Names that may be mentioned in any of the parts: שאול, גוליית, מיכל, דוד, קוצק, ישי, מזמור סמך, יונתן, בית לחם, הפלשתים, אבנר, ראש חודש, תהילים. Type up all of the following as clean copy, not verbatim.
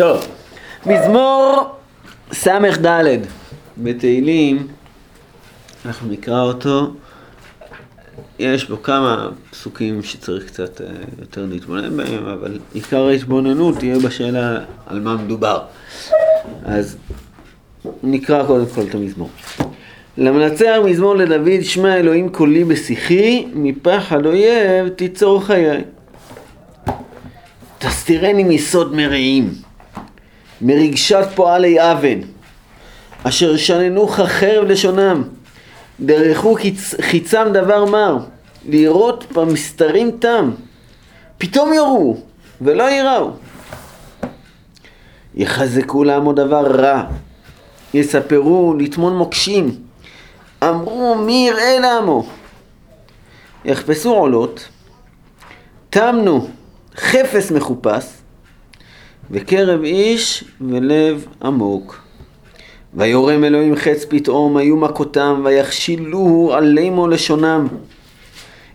טוב, מזמור סמך ד' בתהילים, אנחנו נקרא אותו. יש בו כמה פסוקים שצריך קצת יותר להתבונן בהם, אבל עיקר ההתבוננות תהיה בשאלה על מה מדובר. אז נקרא קודם כל את המזמור. למנצח מזמור לדוד, שמע אלוהים קולי בשיחי, מפחד אויב תיצור חיי. תסתירני מסוד מרעים, מרגשת פועלי אבן, אשר שננו חרב לשונם, דרכו חיצם דבר מר, לירות במסתרים תם, פתאום יורו ולא יראו. יחזקו לעמו דבר רע, יספרו לטמון מוקשים, אמרו מי יראה לעמו. יחפשו עולות, תמנו חפש מחופש, וקרב איש ולב עמוק. ויורם אלוהים חץ פתאום, היו מכותם, ויחשילו עלימו לשונם.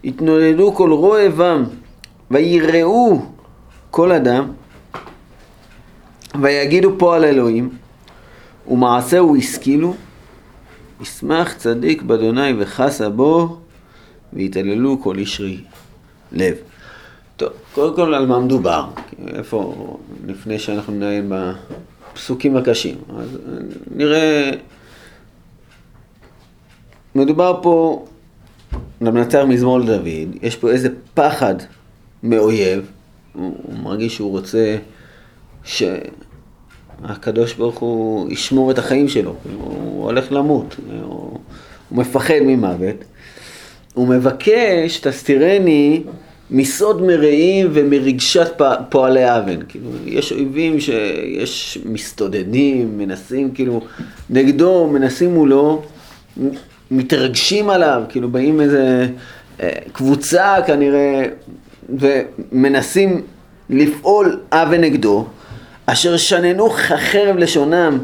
התנוללו כל רועבם, ויראו כל אדם, ויגידו פה על אלוהים, ומעשהו השכילו, ישמח צדיק באדוני וחסה בו, והתעללו כל ישרי לב. טוב, קודם כל על מה מדובר, איפה, לפני שאנחנו נעיין בפסוקים הקשים, אז נראה, מדובר פה, למנצח מזמור לדוד, יש פה איזה פחד מאויב, הוא מרגיש שהוא רוצה שהקדוש ברוך הוא ישמור את החיים שלו, הוא הולך למות, הוא מפחד ממוות, הוא מבקש, תסתירני, מסוד מרעים ומרגשת פועלי אבן. כאילו, יש אויבים שיש מסתודדים, מנסים כאילו נגדו, מנסים מולו, מתרגשים עליו, כאילו באים איזה קבוצה כנראה ומנסים לפעול אבן נגדו, אשר שננו חרב לשונם,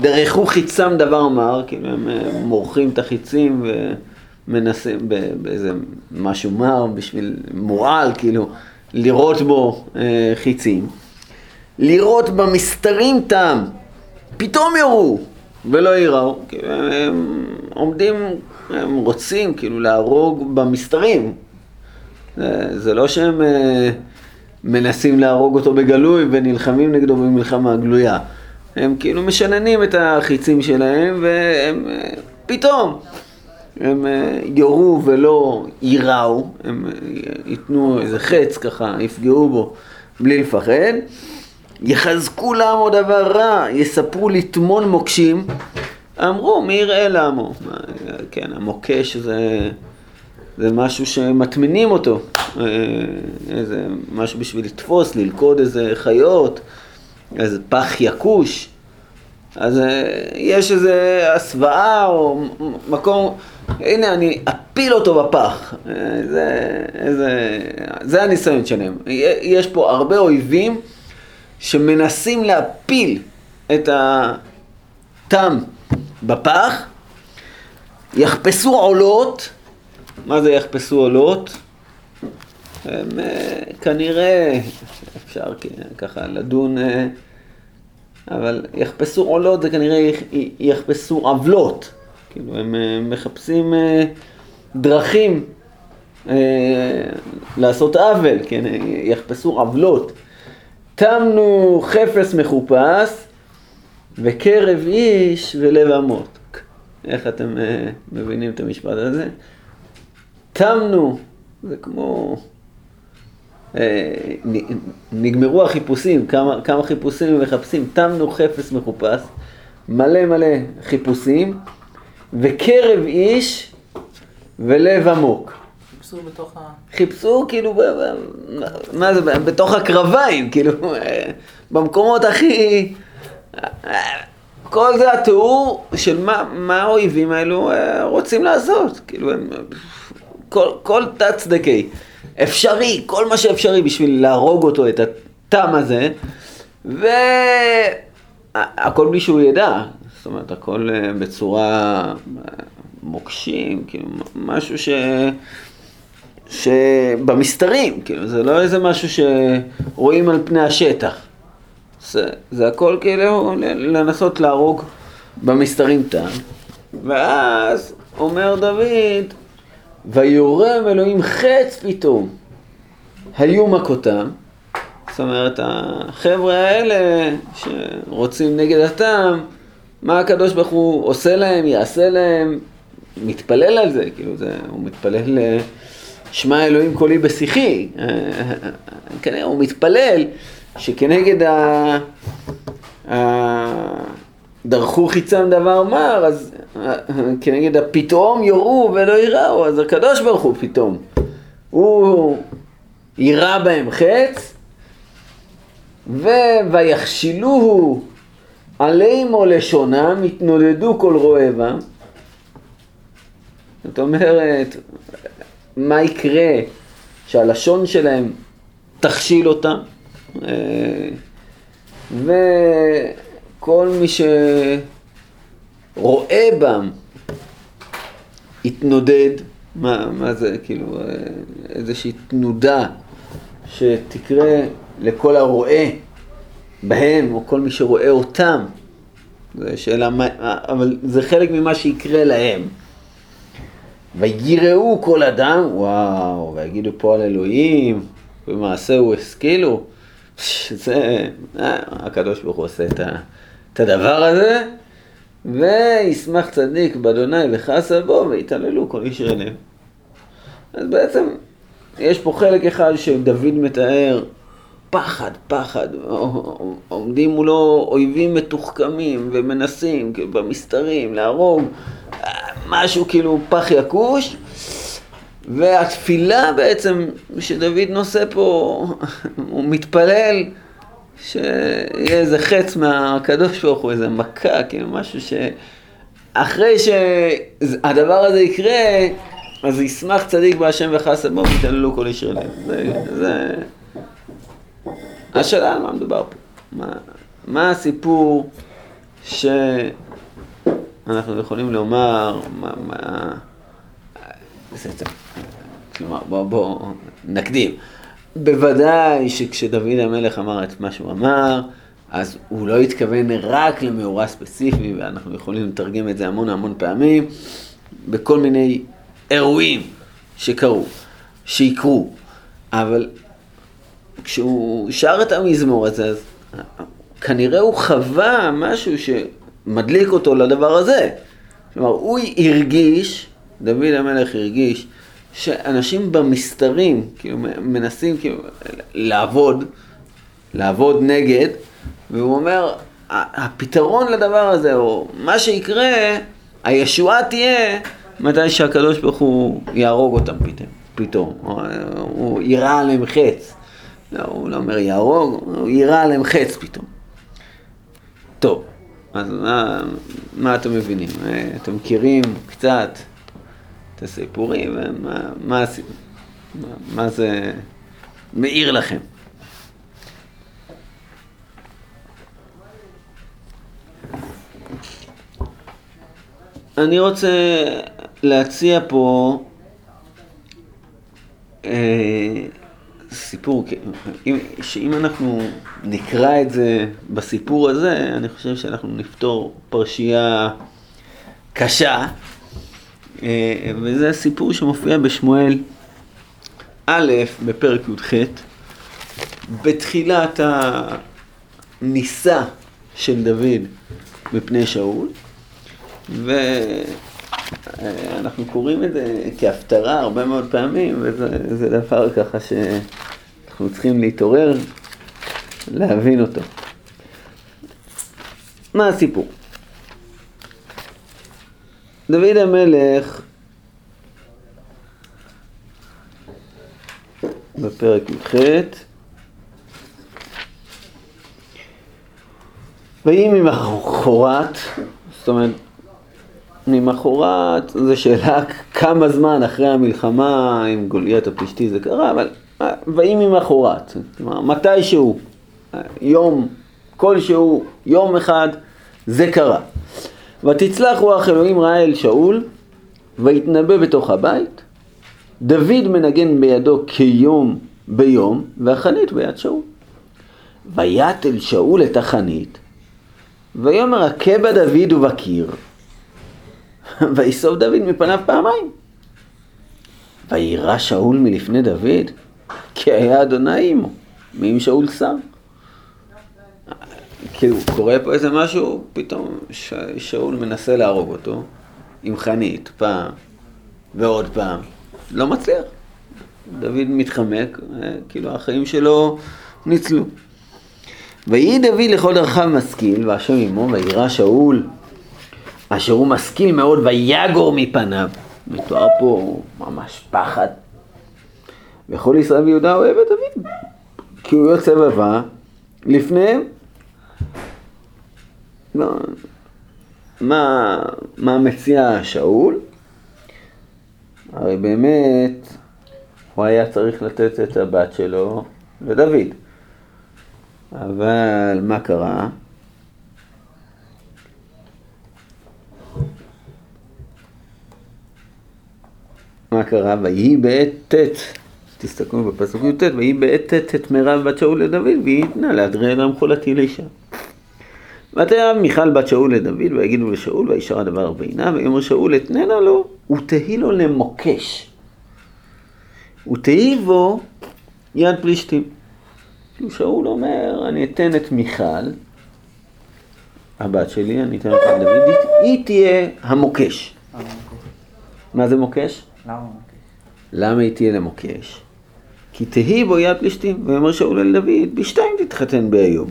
דרכו חיצם דבר מר, כאילו הם מורחים את החיצים ו... מנסים באיזה משהו מר, בשביל מועל, כאילו, לראות בו חיצים. לראות במסתרים טעם, פתאום יראו, ולא יראו. כאילו, הם עומדים, הם רוצים, כאילו, להרוג במסתרים. זה לא שהם מנסים להרוג אותו בגלוי, ונלחמים נגדו במלחמה גלויה. הם כאילו משננים את החיצים שלהם, והם פתאום. הם יורו ולא ייראו, הם ייתנו איזה חץ ככה, יפגעו בו בלי לפחד. יחזקו לעמו דבר רע, יספרו לטמון מוקשים, אמרו מי יראה לעמו. כן, המוקש זה משהו שמטמינים אותו, איזה משהו בשביל לתפוס, ללכוד איזה חיות, איזה פח יקוש. אז יש איזה הסוואה או מקום, הנה אני אפיל אותו בפח, זה הניסיון שלהם. יש פה הרבה אויבים שמנסים להפיל את הטעם בפח. יחפשו עולות, מה זה יחפשו עולות? הם כנראה, אפשר ככה לדון, אבל יחפשו עולות זה כנראה יחפשו עבלות. כאילו הם מחפשים דרכים לעשות עוול, כן? יחפשו עבלות. תמנו חפש מחופש וקרב איש ולב עמוק. איך אתם מבינים את המשפט הזה? תמנו, זה כמו... נגמרו החיפושים, כמה חיפושים מחפשים, תמנו חפש מחופש, מלא חיפושים, וקרב איש ולב עמוק. חיפשו בתוך ה... חיפשו כאילו, מה זה, בתוך הקרביים, כאילו, במקומות הכי... כל זה התיאור של מה האויבים האלו רוצים לעשות, כאילו, כל תת צדקי. אפשרי, כל מה שאפשרי בשביל להרוג אותו, את הטעם הזה, והכל בלי שהוא ידע, זאת אומרת, הכל בצורה מוקשים, כאילו, משהו שבמסתרים, כאילו, זה לא איזה משהו שרואים על פני השטח, זה הכל כאילו לנסות להרוג במסתרים טעם. ואז אומר דוד, ויורם אלוהים חץ פתאום, היו מכותם. זאת אומרת, החבר'ה האלה שרוצים נגד הטעם, מה הקדוש ברוך הוא עושה להם, יעשה להם, מתפלל על זה, כאילו זה, הוא מתפלל לשמע אלוהים קולי בשיחי, כנראה הוא מתפלל שכנגד דרכו חיצם דבר מר, אז כנגד הפתאום יוראו ולא יראו, אז הקדוש ברוך הוא פתאום, הוא יראה בהם חץ, ויחשילוהו עליהם או לשונם, התנודדו כל רועבם. זאת אומרת, מה יקרה שהלשון שלהם תכשיל אותם, וכל מי שרואה בם התנודד. מה זה? כאילו, איזושהי תנודה שתקרה לכל הרואה בהם, או כל מי שרואה אותם. זה שאלה, אבל זה חלק ממה שיקרה להם. ויראו כל אדם, וואו, ויגידו פה על אלוהים, במעשה הוא השכילו, שזה, הקדוש ברוך הוא עושה את הדבר הזה, וישמח צדיק באדוני וחסה בו, והתעללו כל איש רעהו. אז בעצם, יש פה חלק אחד שדוד מתאר, פחד, עומדים מולו אויבים מתוחכמים ומנסים כאילו, במסתרים להרוג, משהו כאילו פח יקוש, והתפילה בעצם שדוד נושא פה, הוא מתפלל שיהיה איזה חץ מהקדוש ברוך הוא, איזה מכה, כאילו משהו שאחרי שהדבר הזה יקרה, אז ישמח צדיק בהשם וחסד בו ויתעללו כל איש רעהו. זה... השאלה על מה מדובר פה? מה הסיפור שאנחנו יכולים לומר? כלומר, בוא נקדים. בוודאי שכשדוד המלך אמר את מה שהוא אמר, אז הוא לא התכוון רק למאורע ספציפי, ואנחנו יכולים לתרגם את זה המון פעמים, בכל מיני אירועים שיקרו. אבל... כשהוא שר את המזמור הזה, אז כנראה הוא חווה משהו שמדליק אותו לדבר הזה. כלומר, הוא הרגיש, דוד המלך הרגיש, שאנשים במסתרים, כאילו, מנסים כאילו, לעבוד נגד, והוא אומר, הפתרון לדבר הזה, או מה שיקרה, הישועה תהיה, מתי שהקדוש ברוך הוא יהרוג אותם פתאום. הוא יראה עליהם חץ. לא, הוא לא אומר יהרוג, הוא יראה עליהם חץ פתאום. טוב, אז מה אתם מבינים? אתם מכירים קצת את הסיפורים, מה זה מאיר לכם? אני רוצה להציע פה סיפור, שאם אנחנו נקרא את זה בסיפור הזה, אני חושב שאנחנו נפתור פרשייה קשה, וזה סיפור שמופיע בשמואל א' בפרק י"ח, בתחילת הניסה של דוד מפני שאול, ואנחנו קוראים את זה כהפטרה הרבה מאוד פעמים, וזה דבר ככה שאנחנו צריכים להתעורר, להבין אותו. מה הסיפור? דוד המלך, בפרק י"ח, ויהי ממחרת, זאת אומרת, ממחרת, זו שאלה כמה זמן אחרי המלחמה עם גוליית הפלישתי זה קרה, אבל ויהי ממחרת, מתישהו, יום, כלשהו, יום אחד, זה קרה. ותצלח רוח אלוהים רעה אל שאול, והתנבא בתוך הבית, דוד מנגן בידו כיום ביום, והחנית ביד שאול. ויתל שאול את החנית, ויאמר הכה בדוד ובקיר, ויסוב דוד מפניו פעמיים. וירא שאול מלפני דוד, כי היה אדוני עמו, מעם שאול שר. כאילו, קורה פה איזה משהו, פתאום שאול מנסה להרוג אותו, עם חנית, פעם, ועוד פעם. לא מצליח. דוד מתחמק, כאילו החיים שלו ניצלו. ויהי דוד לכל דרכיו משכיל, והשם עמו, וירא שאול, אשר הוא משכיל מאוד, ויגור מפניו. מתואר פה ממש פחד. וכל ישראל ויהודה אוהב את דוד, כי הוא יוצא בבא, לפניהם. מה מציע שאול? הרי באמת הוא היה צריך לתת את הבת שלו לדוד, אבל מה קרה? ויהי בעת תת, תסתכלו בפסוק י"ט, ויהי בעת תת את מירב בת שאול לדוד, והיא נתנה לאדריאל המחולתי לאישה. ותהב מיכל בת שאול לדוד, ויגידו לשאול, וישר הדבר בעיניו, ויאמר שאול אתננה לו, ותהי לו למוקש, ותהי בו יד פלישתים. כאילו שאול אומר, אני אתן את מיכל, הבת שלי, אני אתן אותה לדוד, היא תהיה המוקש. מה זה מוקש? למה היא תהיה למוקש? כי תהי בו יד פלישתים, ויאמר שאול אל דוד, בשתיים תתחתן באיוב.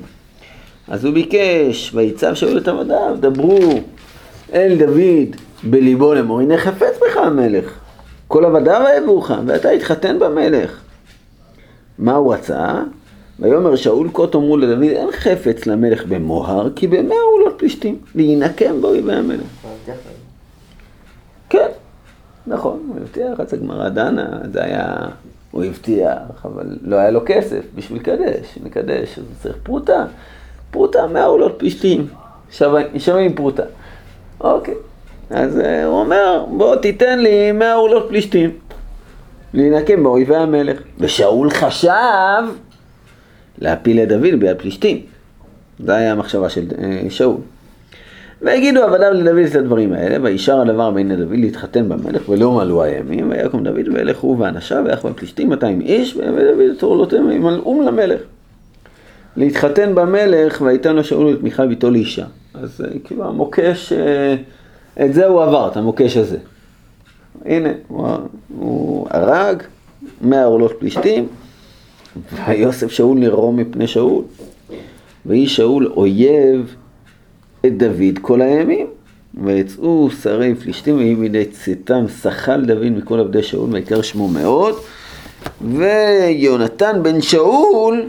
אז הוא ביקש, ויצב שאול את עבדיו, דברו אל דוד בליבו לאמור, הנה חפץ בך המלך, כל עבדיו אהבוך, ואתה התחתן במלך. מה הוא רצה? ויאמר שאול כה תאמרו לדוד, אין חפץ למלך במוהר, כי במאה הוא לא פלישתים, להינקם בו יבי המלך. כן, נכון, הוא הבטיח, אז הגמרא דנה, זה היה, הוא הבטיח, אבל לא היה לו כסף בשביל קדש, נקדש, אז צריך פרוטה. פרוטה, 100 עולות פלישתים, שווים פרוטה. אוקיי, אז הוא אומר, בוא תיתן לי 100 עולות פלישתים, להינקם באויבי המלך. ושאול חשב להפיל את דוד ביד פלישתים. זו היה המחשבה של שאול. והגידו עבדיו לדוד את הדברים האלה, וישר הדבר בעיני דוד להתחתן במלך, ולא מלאו הימים, ויקום דוד וילך הוא ואנשיו, וילך בפלישתים 200 איש, ודוד את עולותיהם ימלאום למלך. להתחתן במלך, והייתן לו שאול את מיכל ביתו לאישה. אז כאילו המוקש, את זה הוא עבר, את המוקש הזה. הנה, הוא הרג, 100 עולות פלישתים, ויוסף שאול נרום מפני שאול. והיא שאול אויב את דוד כל הימים, ויצאו שרי פלישתים, והיא מידי צאתם שחל דוד מכל עבדי שאול, ויקרא שמו מאוד. ויונתן בן שאול,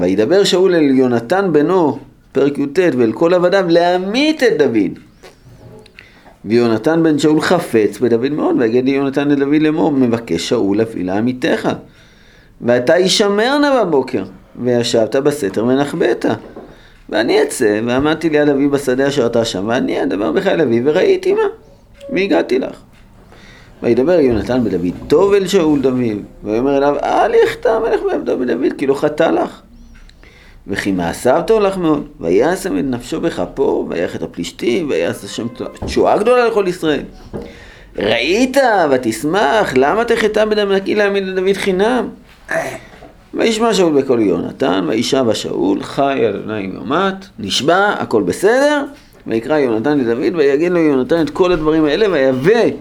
וידבר שאול אל יונתן בנו, פרק י"ט, ואל כל עבדיו, להמית את דוד. ויונתן בן שאול חפץ בדוד מאוד, ויגד יונתן את דוד לאמור, מבקש שאול אף להמיתך. ואתה ישמרנה בבוקר, וישבת בסתר ונחבאת. ואני אצא, ועמדתי ליד אבי בשדה אשר אתה שם, ואני אדבר בך אל אבי, וראיתי מה, והגעתי לך. וידבר יונתן בדוד טוב אל שאול דוד, ויאמר אליו, אל יחטא מלך בעבדו בדוד, כי לא חטא לך. וכי מעשיו טוב לך מאוד, וישם את נפשו בכפו, ויך את הפלישתי, ויעש השם תשועה גדולה לכל ישראל. ראית ותשמח, למה תחטא בדם נקי להעמיד לדוד חינם? וישמע שאול בקול יונתן, וישב השאול, חי אדוני יומת, נשבע, הכל בסדר, ויקרא יונתן לדוד, ויגד לו יונתן את כל הדברים האלה, ויבא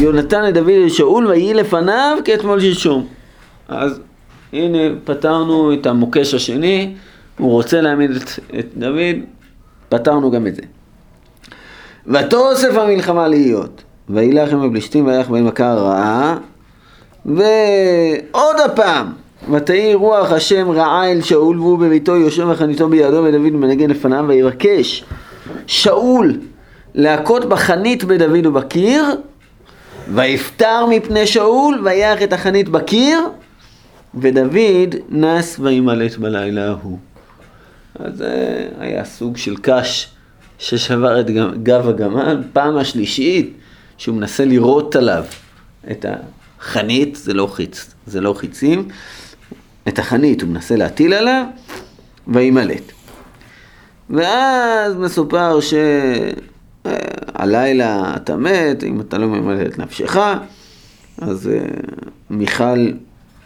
יונתן את דוד אל שאול, ויהי לפניו כאתמול שלשום. אז הנה פתרנו את המוקש השני, הוא רוצה להעמיד את דוד, פתרנו גם את זה. ותוסף המלחמה להיות, ויהי לכם בפלישתים, וילך בהם מכה רעה, ועוד הפעם, ותהי רוח השם רעה אל שאול, והוא בביתו יושב וחניתו בידו, ודוד מנגן לפניו, ויבקש שאול להכות בחנית בדוד ובקיר, ויפטר מפני שאול, ויח את החנית בקיר, ודוד נס וימלט בלילה ההוא. אז זה היה סוג של קש ששבר את גב הגמל, פעם השלישית שהוא מנסה לירות עליו את החנית, זה לא חיצים, את החנית, הוא מנסה להטיל עליו, והימלט. ואז מסופר שהלילה אתה מת, אם אתה לא ממלט את נפשך, אז מיכל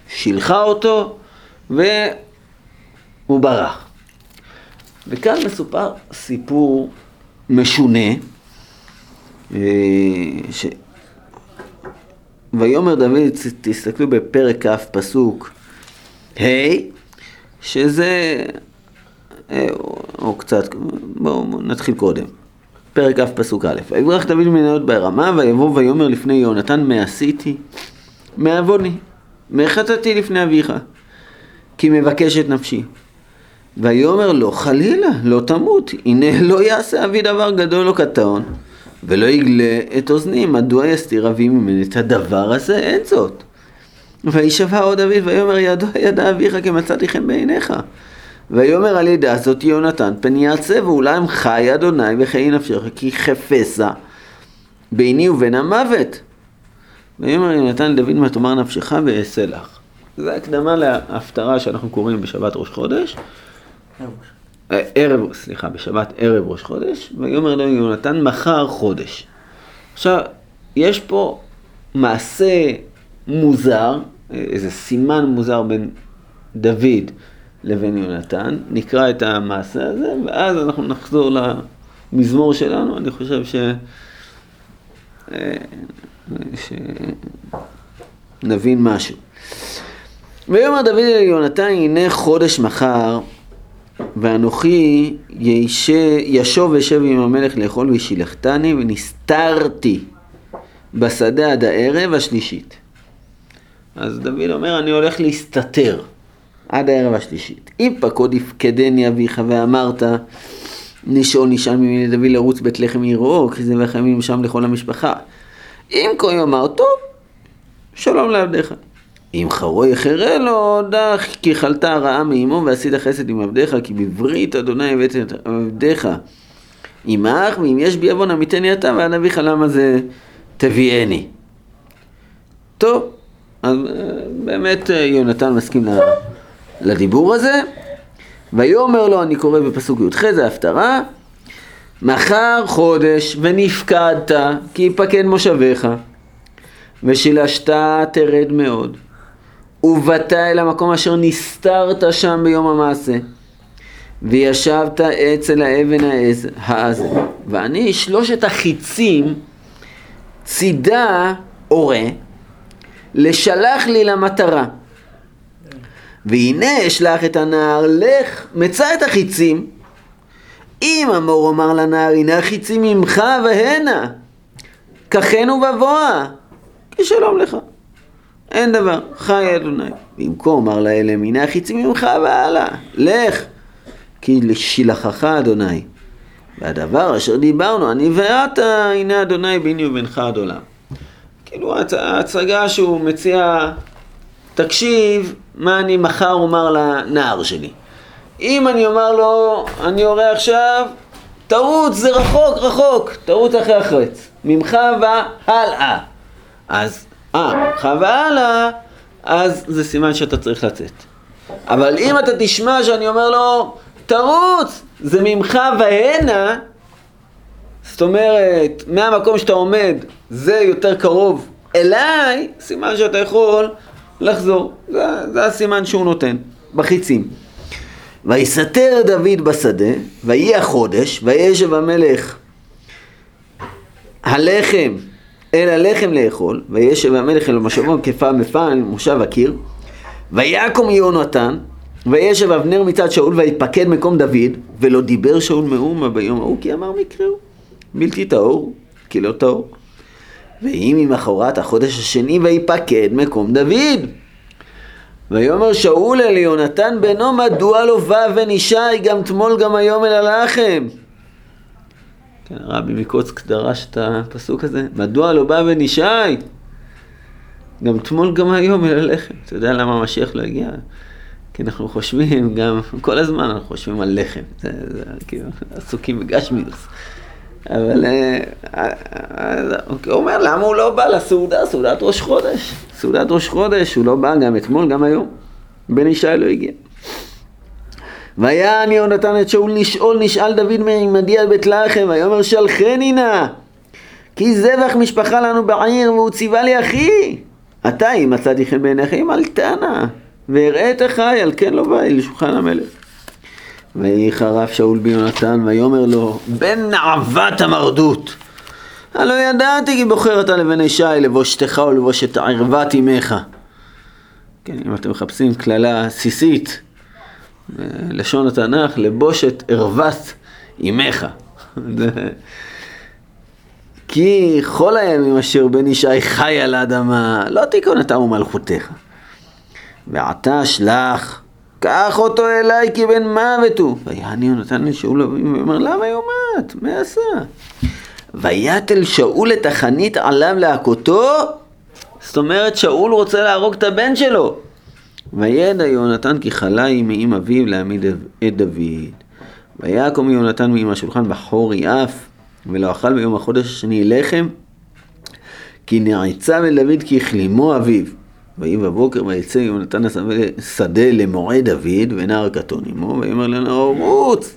שילחה אותו, והוא ברח. וכאן מסופר סיפור משונה, ויאמר דוד, תסתכלו בפרק אף פסוק, שזה, או קצת, בואו נתחיל קודם, פרק אף פסוק א', ויברח דוד מניות ברמה, ויבוא ויאמר לפני יונתן, מה עשיתי, מעווני, מחטאתי לפני אביך, כי מבקש את נפשי. ויאמר לו, חלילה, לא תמות, הנה לא יעשה אבי דבר גדול או קטן, ולא יגלה את אוזני, מדוע יסתיר אבי ממני את הדבר הזה, אין זאת. וישבע עוד דוד, ויאמר, ידע אביך, כי מצאתי חן בעיניך. ויאמר על ידה זאת יונתן, פן יעצב, ואולי עמך אדוני וחיי נפשך, כי חפצה ביני ובין המוות. ויאמר יונתן לדוד, מה תאמר נפשך ואעשה לך. זו הקדמה להפטרה שאנחנו קוראים בשבת ראש חודש. בשבת ערב ראש חודש, ויאמר לו יונתן מחר חודש. עכשיו, יש פה מעשה מוזר, איזה סימן מוזר בין דוד לבין יונתן, נקרא את המעשה הזה, ואז אנחנו נחזור למזמור שלנו. אני חושב שנבין משהו. ויאמר דוד ליונתן, הנה חודש מחר, ואנוכי ישוב ושב עם המלך לאכול, וישילחתני, ונסתרתי בשדה עד הערב השלישית. אז דוד אומר, אני הולך להסתתר עד הערב השלישית. אם פקוד יפקדני אביך, ואמרת, נשאול נשאל ממני לדוד לרוץ בית לחם יראו, כי זה וחיימים שם לכל המשפחה. אם כה יאמר, טוב, שלום לעבדך. אם חרוי יחרה לו, דע כי חלתה הרעה מאמו, ועשית חסד עם עבדיך, כי בברית אדוני הבאת את עבדיך עמך, ואם יש בי עוון עמיתני אתה, ועד אביך למה זה תביאני. טוב, אז באמת יונתן מסכים לדיבור הזה. ויאמר לו, אני קורא בפסוק י"ח, זה ההפטרה, מחר חודש ונפקדת כי יפקד מושבך, ושילשת תרד מאוד, ובאת אל המקום אשר נסתרת שם ביום המעשה, וישבת אצל האבן האזן, ואני שלושת החיצים צידה אורה, לשלח לי למטרה. והנה אשלח את הנער, לך מצא את החיצים. אם המור אומר לנער, הנה החיצים ממך והנה, כחנו בבואה, כי שלום לך, אין דבר, חי אדוני. ואם כה אומר לאלם, הנה החיצים ממך והלאה, לך, כי לשילחך אדוני. והדבר אשר דיברנו, אני ואתה, הנה אדוני ביני ובינך עד עולם. כאילו ההצגה שהוא מציע, תקשיב מה אני מחר אומר לנער שלי. אם אני אומר לו, אני הורה עכשיו, תרוץ, זה רחוק, תרוץ אחרי החץ, ממך והלאה. אז, ממך והלאה, אז זה סימן שאתה צריך לצאת. אבל אם אתה תשמע שאני אומר לו, תרוץ, זה ממך והנה, זאת אומרת, מהמקום שאתה עומד, זה יותר קרוב אליי, סימן שאתה יכול לחזור. זה הסימן שהוא נותן, בחיצים. ויסתר דוד בשדה, ויהי החודש, וישב המלך הלחם, אל הלחם לאכול, וישב המלך אל המשבו, כפה מפעל, מושב הקיר, ויקום יונתן, וישב אבנר מצד שאול, ויפקד מקום דוד, ולא דיבר שאול מאומה ביום ההוא, כי אמר מקראו, בלתי טהור, כי לא טהור. ואם היא מחרת החודש השני, ויפקד מקום דוד. ויאמר שאול אל יונתן בנו, מדוע לא בא ונשאי גם תמול גם היום אל הלחם? כן, הרבי מקוצק דרש את הפסוק הזה, מדוע לא בא ונשאי גם תמול גם היום אל הלחם. אתה יודע למה משיח לא הגיע? כי אנחנו חושבים גם, כל הזמן אנחנו חושבים על לחם, זה כאילו עסוקים בגשמיוס. אבל הוא אומר, למה הוא לא בא לסעודת ראש חודש? סעודת ראש חודש, הוא לא בא גם אתמול, גם היום. בן ישי לא הגיע. ויען יונתן את שאול לשאול, נשאל דוד מעמדי על בית לחם, ויאמר שלחני נא, כי זבח משפחה לנו בעיר, והוא ציווה לי אחי, אתה אם מצאתי חן בעיניך, אם עלתה נא, והראה את החי, על כן לא בא לשולחן המלך. ויחרף שאול ביונתן, ויאמר לו, בן נעבת המרדות, הלא ידעתי כי בוחר אתה לבן ישי, לבושתך ולבוש את ערוות אמך. כן, אם אתם מחפשים כללה סיסית, לשון התנ"ך, לבוש את ערוות אמך. כי כל הימים אשר בן ישי חי על האדמה, לא תיכון אתה ומלכותך. ועתה שלח, קח אותו אליי כי בן מוות הוא. ויען יונתן אל שאול ואומר, למה יומת? מה עשה? ויתל שאול את החנית עליו להכותו. זאת אומרת שאול רוצה להרוג את הבן שלו. וידע יונתן כי חלאי מאם אביו להעמיד את דוד. ויקום יונתן מאם השולחן וחור יאף, ולא אכל ביום החודש השני לחם, כי נעצב אל דוד כי החלימו אביו. ויהי בבוקר ויצא יונתן השדה למורה דוד ונער קטון עמו, ויאמר לנער רוץ,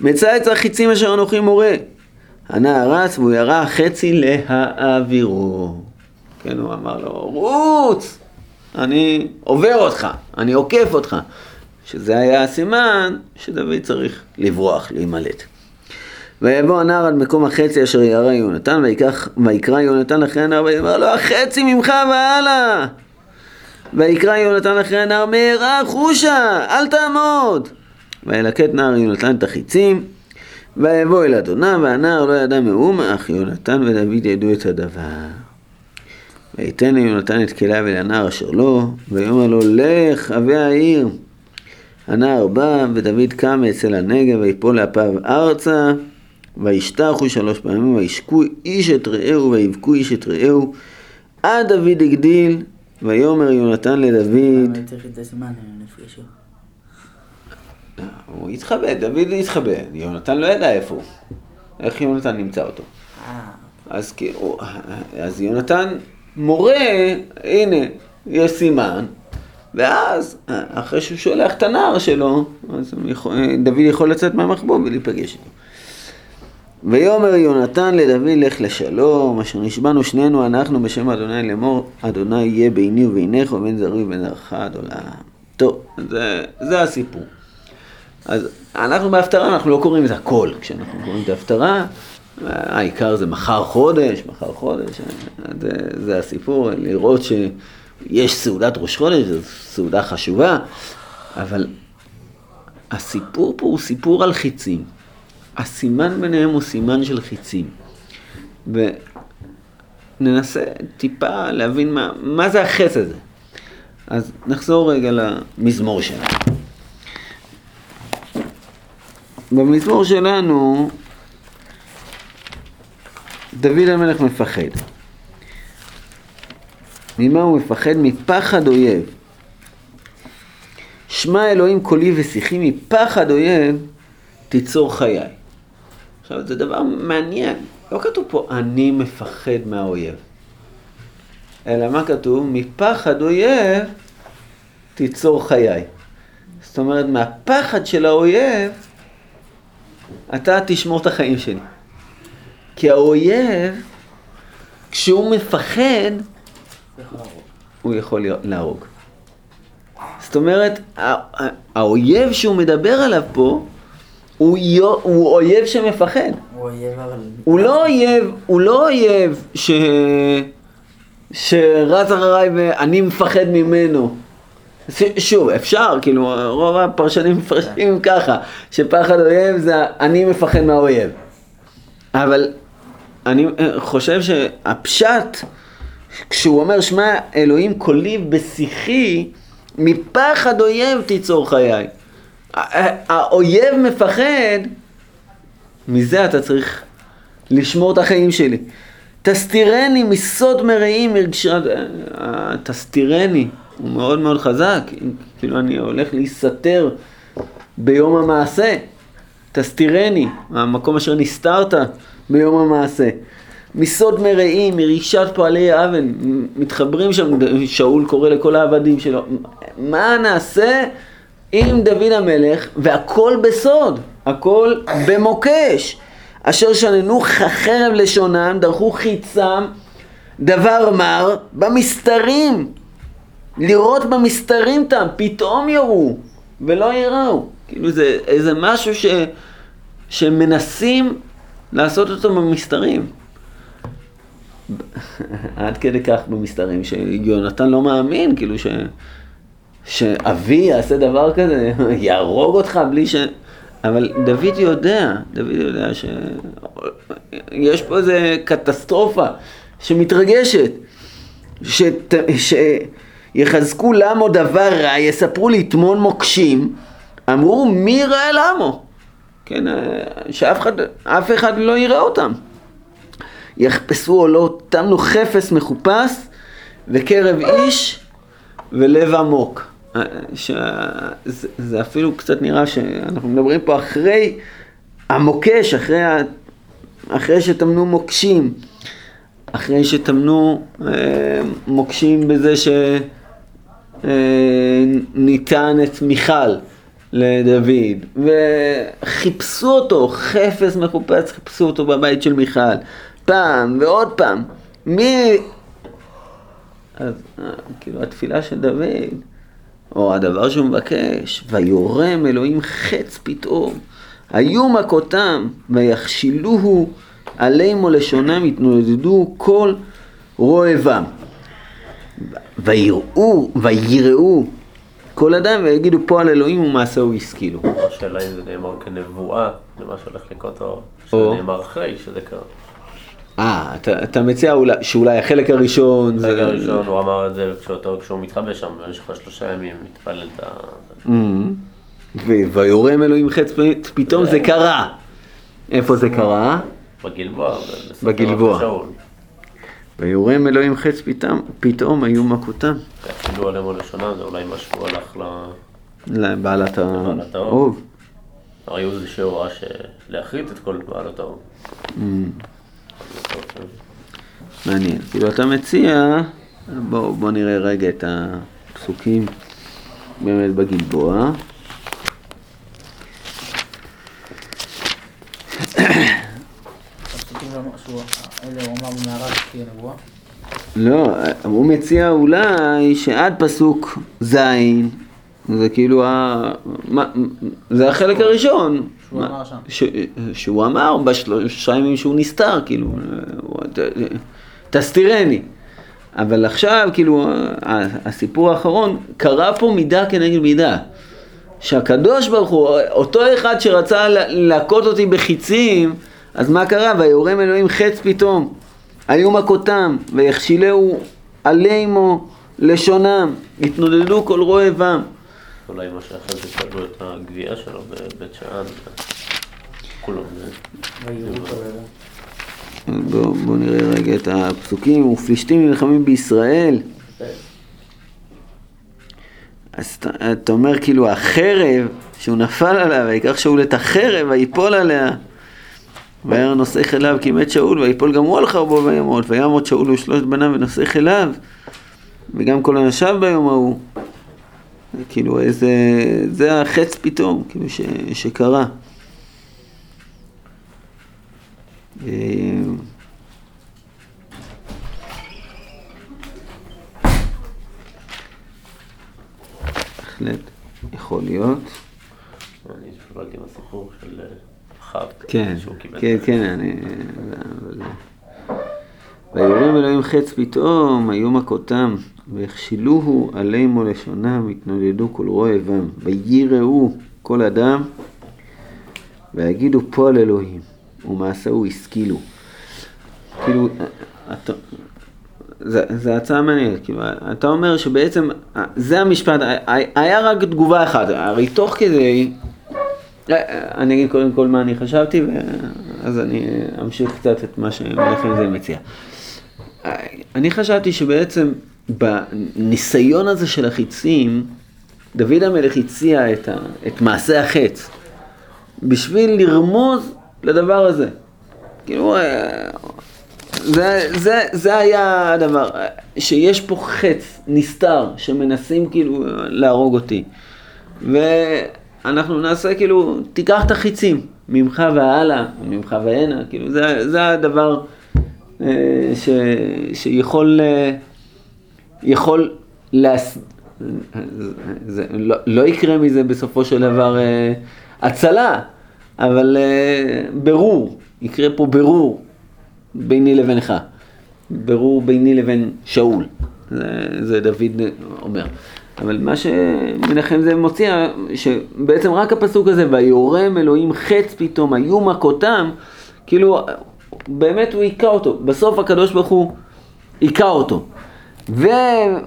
מצייץ החיצים אשר אנוכי מורה. הנער רץ והוא ירה חצי להעבירו. כן, הוא אמר לו, רוץ, אני עובר אותך, אני עוקף אותך, שזה היה הסימן שדוד צריך לברוח, להימלט. ויבוא הנער עד מקום החצי אשר ירה יונתן, ויקרא יונתן אחרי הנער ויאמר לו, החצי ממך והלאה. ויקרא יונתן אחרי הנער, מהרה חושה, אל תעמוד. וילקט נער יונתן את החיצים, ויבוא אל אדוניו, והנער לא ידע מאומה, אך יונתן ודוד ידעו את הדבר. ויתן ליונתן את כליו אל הנער אשר לו, ויאמר לו, לך אבי העיר. הנער בא, ודוד קם אצל הנגב, ויפול לאפיו ארצה, וישתחו 3 פעמים, וישקו איש את רעהו, ויבכו איש את רעהו, עד דוד הגדיל, ויאמר יונתן לדוד. צריך את הזמן, נפגשו. הוא התחבא, דוד התחבא, יונתן לא ידע איפה הוא, איך יונתן נמצא אותו. אז יונתן מורה, הנה, יש סימן, ואז אחרי שהוא שולח את הנער שלו, אז דוד יכול לצאת מהמחבוא ולהיפגש איתו. ויאמר יונתן לדוד, לך לשלום, אשר נשבענו שנינו אנחנו בשם אדוני לאמור, אדוני יהיה ביני ובינך ובין זרעי ובין זרעך עד עולם. טוב, זה הסיפור. אז אנחנו בהפטרה, אנחנו לא קוראים את הכל, כשאנחנו קוראים את ההפטרה, העיקר זה מחר חודש, זה הסיפור, לראות שיש סעודת ראש חודש, זו סעודה חשובה, אבל הסיפור פה הוא סיפור על חיצים, הסימן ביניהם הוא סימן של חיצים, וננסה טיפה להבין מה זה החץ הזה. אז נחזור רגע למזמור שלנו. במזמור שלנו, דוד המלך מפחד. ממה הוא מפחד? מפחד אויב. שמע אלוהים קולי ושיחי, מפחד אויב תיצור חיי. עכשיו, זה דבר מעניין. לא כתוב פה, אני מפחד מהאויב. אלא מה כתוב? מפחד אויב תיצור חיי. זאת אומרת, מהפחד של האויב, אתה תשמור את החיים שלי. כי האויב, כשהוא מפחד, הוא יכול להרוג. זאת אומרת, האויב שהוא מדבר עליו פה, הוא אויב שמפחד. הוא לא אויב שרץ אחריי ואני מפחד ממנו. שוב, אפשר, כאילו, רוב הפרשנים מפרשים ככה, שפחד אויב זה אני מפחד מהאויב. אבל אני חושב שהפשט, כשהוא אומר שמע אלוהים קולי בשיחי, מפחד אויב תיצור חיי. האויב מפחד, מזה אתה צריך לשמור את החיים שלי. תסתירני מסוד מרעים, תסתירני. הוא מאוד מאוד חזק, כאילו אני הולך להיסתר ביום המעשה, תסתירני, המקום אשר נסתרת ביום המעשה. מסוד מרעים, מרישת פועלי האוון, מתחברים שם, שאול קורא לכל העבדים שלו, מה נעשה עם דוד המלך, והכל בסוד, הכל במוקש. אשר שננו חרב לשונם, דרכו חיצם, דבר מר, במסתרים, לראות במסתרים תם, פתאום יראו, ולא יראו. כאילו זה איזה משהו שמנסים לעשות אותו במסתרים. עד כדי כך במסתרים, שיונתן לא מאמין, כאילו שאבי יעשה דבר כזה, יהרוג אותך בלי ש... אבל דוד יודע, דוד יודע שיש פה איזו קטסטרופה שמתרגשת, שיחזקו למו דבר רע, יספרו ליתמון מוקשים, אמרו מי ראה למו, כן, שאף אחד לא יראה אותם. יחפשו עולות, תמנו חפש מחופש, וקרב איש ולב עמוק. זה אפילו קצת נראה שאנחנו מדברים פה אחרי המוקש, אחרי שתמנו מוקשים, אחרי שתמנו מוקשים בזה שניתן את מיכל לדוד, וחיפשו אותו, חפש מחופש, חיפשו אותו בבית של מיכל, פעם ועוד פעם. אז כאילו התפילה של דוד, או הדבר שהוא מבקש, ויורם אלוהים חץ פתאום, היו מכותם, ויחשילוהו עליהם ולשונם, יתנודדו כל רועבם. ויראו כל אדם, ויגידו פה על אלוהים ומעשהו ישכילו. השאלה אם זה נאמר כנבואה, זה מה שהולך לקרות, או שנאמר אחרי שזה קרה. אתה מציע שאולי החלק הראשון... החלק הראשון, הוא אמר את זה כשהוא מתחבש שם, במשך 3 ימים, מתפלל את ה... ויורם אלוהים חץ, פתאום זה קרה. איפה זה קרה? בגלבוע. בגלבוע. ויורם אלוהים חץ פתאום היו מכותם. אפילו עליהם או לשונה, זה אולי משהו הלך לבעלת האוב. הרי הוא זה שהוראה להחריט את כל בעלת האוב. מעניין, כאילו אתה מציע, בוא נראה רגע את הפסוקים באמת בגלבוע. הפסוקים לא משהו, אלה הוא אמר במערב כנבואה? לא, הוא מציע אולי שעד פסוק זין, זה כאילו, זה החלק הראשון. שהוא אמר שם. שהוא אמר ב3 ימים שהוא נסתר, כאילו, תסתירני. אבל עכשיו, כאילו, הסיפור האחרון, קרה פה מידה כנגד מידה. שהקדוש ברוך הוא, אותו אחד שרצה להכות אותי בחיצים, אז מה קרה? ויורם אלוהים חץ פתאום, היו מכותם, ויחשילהו עלימו לשונם, יתנודדו כל רועבם. אולי מה שאחר זה קבלו את הגביעה שלו בבית שען, כולם זה... בואו נראה רגע את הפסוקים, ופלישתים נלחמים בישראל. אז אתה אומר כאילו החרב שהוא נפל עליו, ויקח שאול את החרב ויפול עליה, והיה נושא חלב כי מת שאול, ויפול גם הוא על חרבו וימות, וימות שאול ו3 בניו ונושא חלב, וגם כל אנשיו ביום ההוא. כאילו איזה, זה החץ פתאום, כאילו שקרה. בהחלט, יכול להיות. אני שפרלתי עם הסיפור של חב. כן, כן, ויורם אלוהים חץ פתאום, היו מכותם, ויחשילוהו עליהם ולשונם, התנודדו כל רועבם, ויראו כל אדם, ויגידו פה על אלוהים, ומעשהו ישכילו. כאילו, זה הצעה מעניינת, כאילו, אתה אומר שבעצם, זה המשפט, היה רק תגובה אחת, הרי תוך כדי, אני אגיד קודם כל מה אני חשבתי, אז אני אמשיך קצת את מה שמלאכים זה מציע. אני חשבתי שבעצם בניסיון הזה של החיצים, דוד המלך הציע את מעשה החץ, בשביל לרמוז לדבר הזה. כאילו, זה היה הדבר, שיש פה חץ נסתר שמנסים כאילו להרוג אותי. ואנחנו נעשה כאילו, תיקח את החיצים ממך והלאה, ממך והנה, כאילו זה הדבר שיכול לא יקרה מזה בסופו של דבר הצלה, אבל ברור, יקרה פה ברור ביני לבינך, ברור ביני לבין שאול, זה דוד אומר. אבל מה שמנחם זה מוציאה, שבעצם רק הפסוק הזה, ויורם אלוהים חץ פתאום, היו מכותם, כאילו באמת הוא עיקה אותו, בסוף הקדוש ברוך הוא עיקה אותו.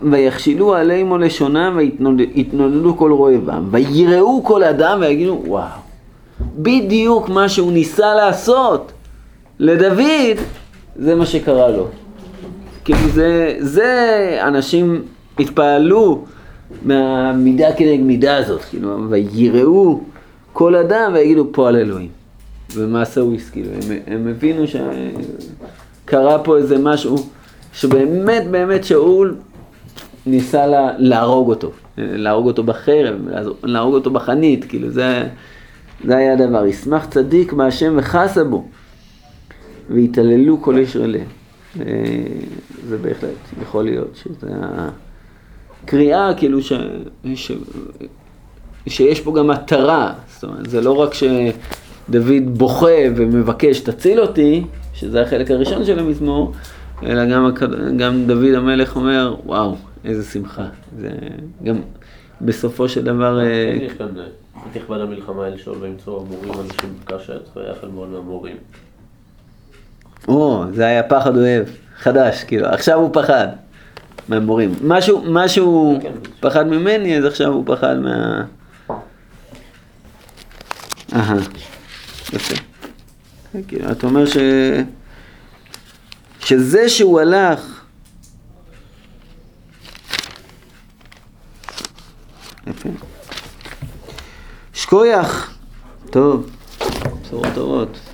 ויחשילו עליהם לשונם ויתנודדו כל רועבם, ויראו כל אדם ויגידו וואו, בדיוק מה שהוא ניסה לעשות לדוד, זה מה שקרה לו. כי זה אנשים התפעלו מהמידה כנגד מידה הזאת, כאילו, ויראו כל אדם ויגידו פועל אלוהים. ומעשה הוא הסכילו, הם הבינו שקרה פה איזה משהו שבאמת באמת שאול ניסה להרוג אותו, להרוג אותו בחרב, להרוג אותו בחנית, כאילו זה היה הדבר. ישמח צדיק מהשם וחסה בו, והתעללו כל ישראל. זה בהחלט יכול להיות שזה הקריאה, כאילו שיש פה גם מטרה, זאת אומרת, זה לא רק שדוד בוכה ומבקש תציל אותי, שזה החלק הראשון של המזמור, אלא גם דוד המלך אומר, וואו, איזה שמחה. זה גם בסופו של דבר... תכבד המלחמה אל שאול וימצאו המורים אנשים בקשת, ויחד מאוד מהמורים. זה היה פחד אוהב, חדש, כאילו, עכשיו הוא פחד מהמורים. משהו פחד ממני, אז עכשיו הוא פחד מה... יפה. כאילו, אתה אומר שזה שהוא הלך, יפה. שכוייך, טוב, בשורות טובות.